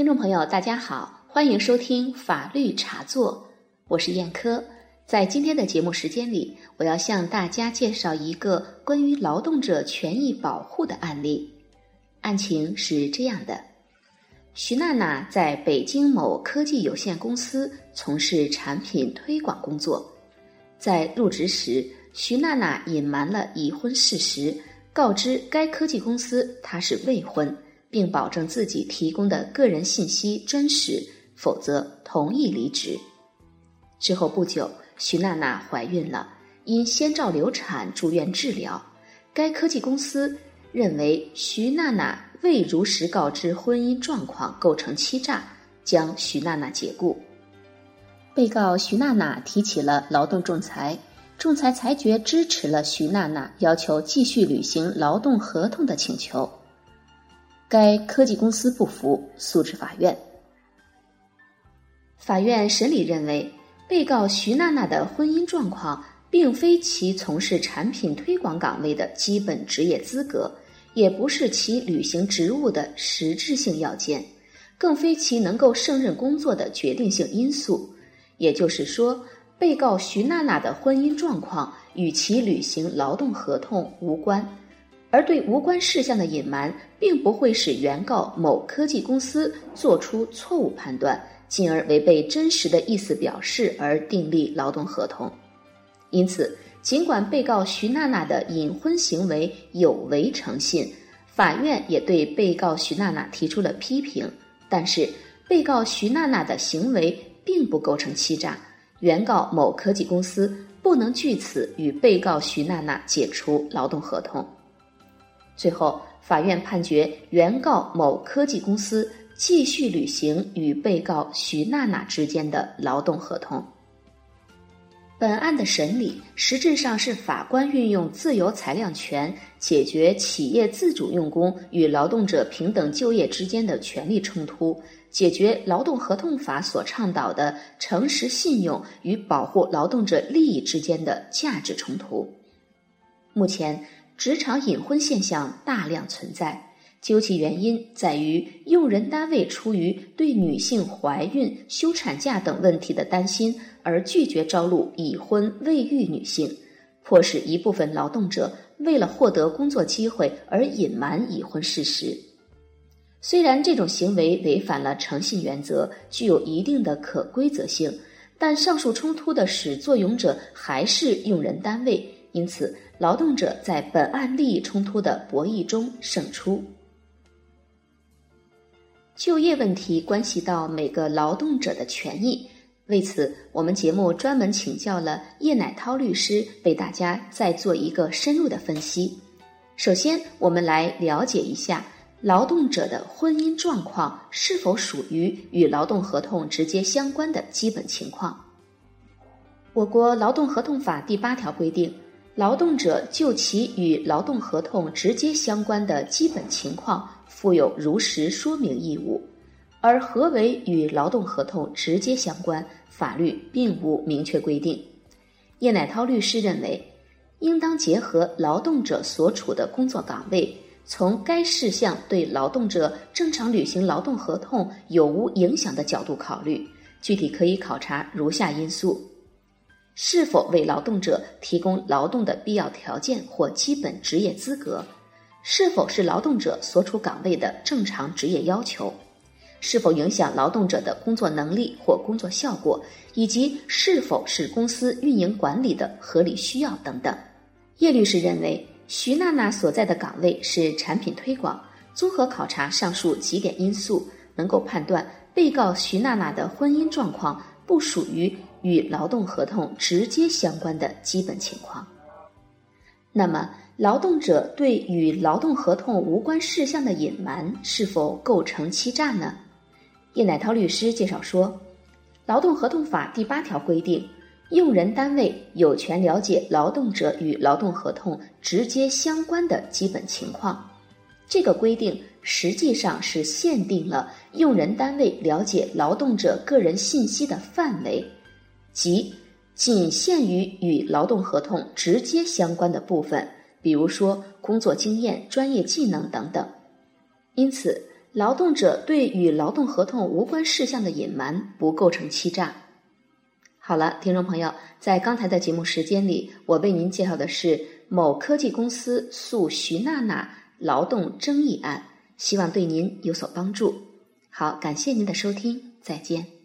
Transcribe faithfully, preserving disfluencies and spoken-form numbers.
听众朋友大家好，欢迎收听法律茶座，我是燕科。在今天的节目时间里，我要向大家介绍一个关于劳动者权益保护的案例。案情是这样的，徐娜娜在北京某科技有限公司从事产品推广工作，在入职时，徐娜娜隐瞒了已婚事实，告知该科技公司她是未婚，并保证自己提供的个人信息真实，否则同意离职。之后不久，徐娜娜怀孕了，因先兆流产住院治疗。该科技公司认为徐娜娜未如实告知婚姻状况构成欺诈，将徐娜娜解雇。被告徐娜娜提起了劳动仲裁，仲裁裁决支持了徐娜娜要求继续履行劳动合同的请求。该科技公司不服，诉至法院。法院审理认为，被告徐娜娜的婚姻状况并非其从事产品推广岗位的基本职业资格，也不是其履行职务的实质性要件，更非其能够胜任工作的决定性因素。也就是说，被告徐娜娜的婚姻状况与其履行劳动合同无关，而对无关事项的隐瞒并不会使原告某科技公司做出错误判断，进而违背真实的意思表示而订立劳动合同。因此，尽管被告徐娜娜的隐婚行为有违诚信，法院也对被告徐娜娜提出了批评，但是被告徐娜娜的行为并不构成欺诈，原告某科技公司不能据此与被告徐娜娜解除劳动合同。最后，法院判决原告某科技公司继续履行与被告徐娜娜之间的劳动合同。本案的审理实质上是法官运用自由裁量权解决企业自主用工与劳动者平等就业之间的权利冲突，解决劳动合同法所倡导的诚实信用与保护劳动者利益之间的价值冲突。目前，职场隐婚现象大量存在，究其原因在于用人单位出于对女性怀孕、休产假等问题的担心，而拒绝招录已婚未育女性，迫使一部分劳动者为了获得工作机会而隐瞒已婚事实。虽然这种行为违反了诚信原则，具有一定的可规则性，但上述冲突的始作俑者还是用人单位，因此劳动者在本案利益冲突的博弈中胜出。就业问题关系到每个劳动者的权益，为此我们节目专门请教了叶乃涛律师，为大家再做一个深入的分析。首先，我们来了解一下劳动者的婚姻状况是否属于与劳动合同直接相关的基本情况。我国劳动合同法第八条规定，劳动者就其与劳动合同直接相关的基本情况负有如实说明义务，而何为与劳动合同直接相关，法律并无明确规定。叶乃涛律师认为，应当结合劳动者所处的工作岗位，从该事项对劳动者正常履行劳动合同有无影响的角度考虑，具体可以考察如下因素：是否为劳动者提供劳动的必要条件或基本职业资格？是否是劳动者所处岗位的正常职业要求？是否影响劳动者的工作能力或工作效果？以及是否是公司运营管理的合理需要等等。叶律师认为，徐娜娜所在的岗位是产品推广，综合考察上述几点因素，能够判断被告徐娜娜的婚姻状况不属于与劳动合同直接相关的基本情况。那么，劳动者对与劳动合同无关事项的隐瞒是否构成欺诈呢？叶乃涛律师介绍说，劳动合同法第八条规定，用人单位有权了解劳动者与劳动合同直接相关的基本情况。这个规定实际上是限定了用人单位了解劳动者个人信息的范围，即仅限于与劳动合同直接相关的部分，比如说工作经验、专业技能等等。因此，劳动者对与劳动合同无关事项的隐瞒不构成欺诈。好了，听众朋友，在刚才的节目时间里，我为您介绍的是某科技公司诉徐娜娜劳动争议案，希望对您有所帮助。好，感谢您的收听，再见。